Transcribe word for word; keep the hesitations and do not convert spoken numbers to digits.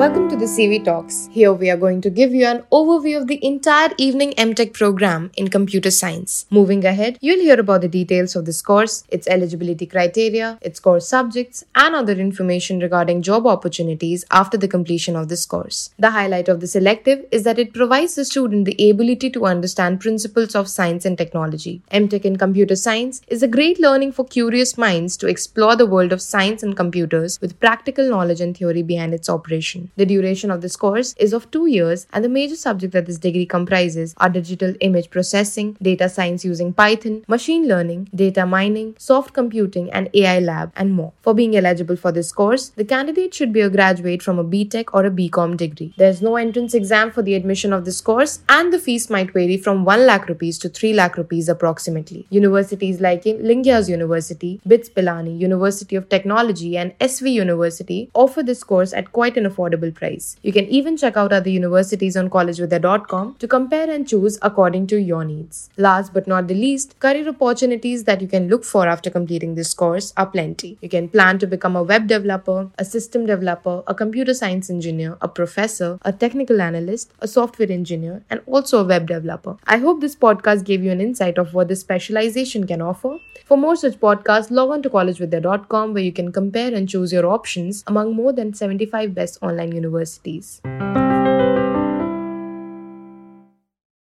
Welcome to the C V Talks. Here we are going to give you an overview of the entire evening MTech program in computer science. Moving ahead, you'll hear about the details of this course, its eligibility criteria, its core subjects, and other information regarding job opportunities after the completion of this course. The highlight of the elective is that it provides the student the ability to understand principles of science and technology. MTech in computer science is a great learning for curious minds to explore the world of science and computers with practical knowledge and theory behind its operation. The duration of this course is of two years, and the major subject that this degree comprises are digital image processing, data science using Python, machine learning, data mining, soft computing and A I lab, and more. For being eligible for this course, the candidate should be a graduate from a BTech or a BCom degree. There is no entrance exam for the admission of this course, and the fees might vary from one lakh rupees to three lakh rupees approximately. Universities like Lingayas University, B I T S Pilani, University of Technology and S V University offer this course at quite an affordable price. You can even check out other universities on college vidya dot com to compare and choose according to your needs. Last but not the least, career opportunities that you can look for after completing this course are plenty. You can plan to become a web developer, a system developer, a computer science engineer, a professor, a technical analyst, a software engineer, and also a web developer. I hope this podcast gave you an insight of what this specialization can offer. For more such podcasts, log on to college vidya dot com where you can compare and choose your options among more than seventy-five best online universities.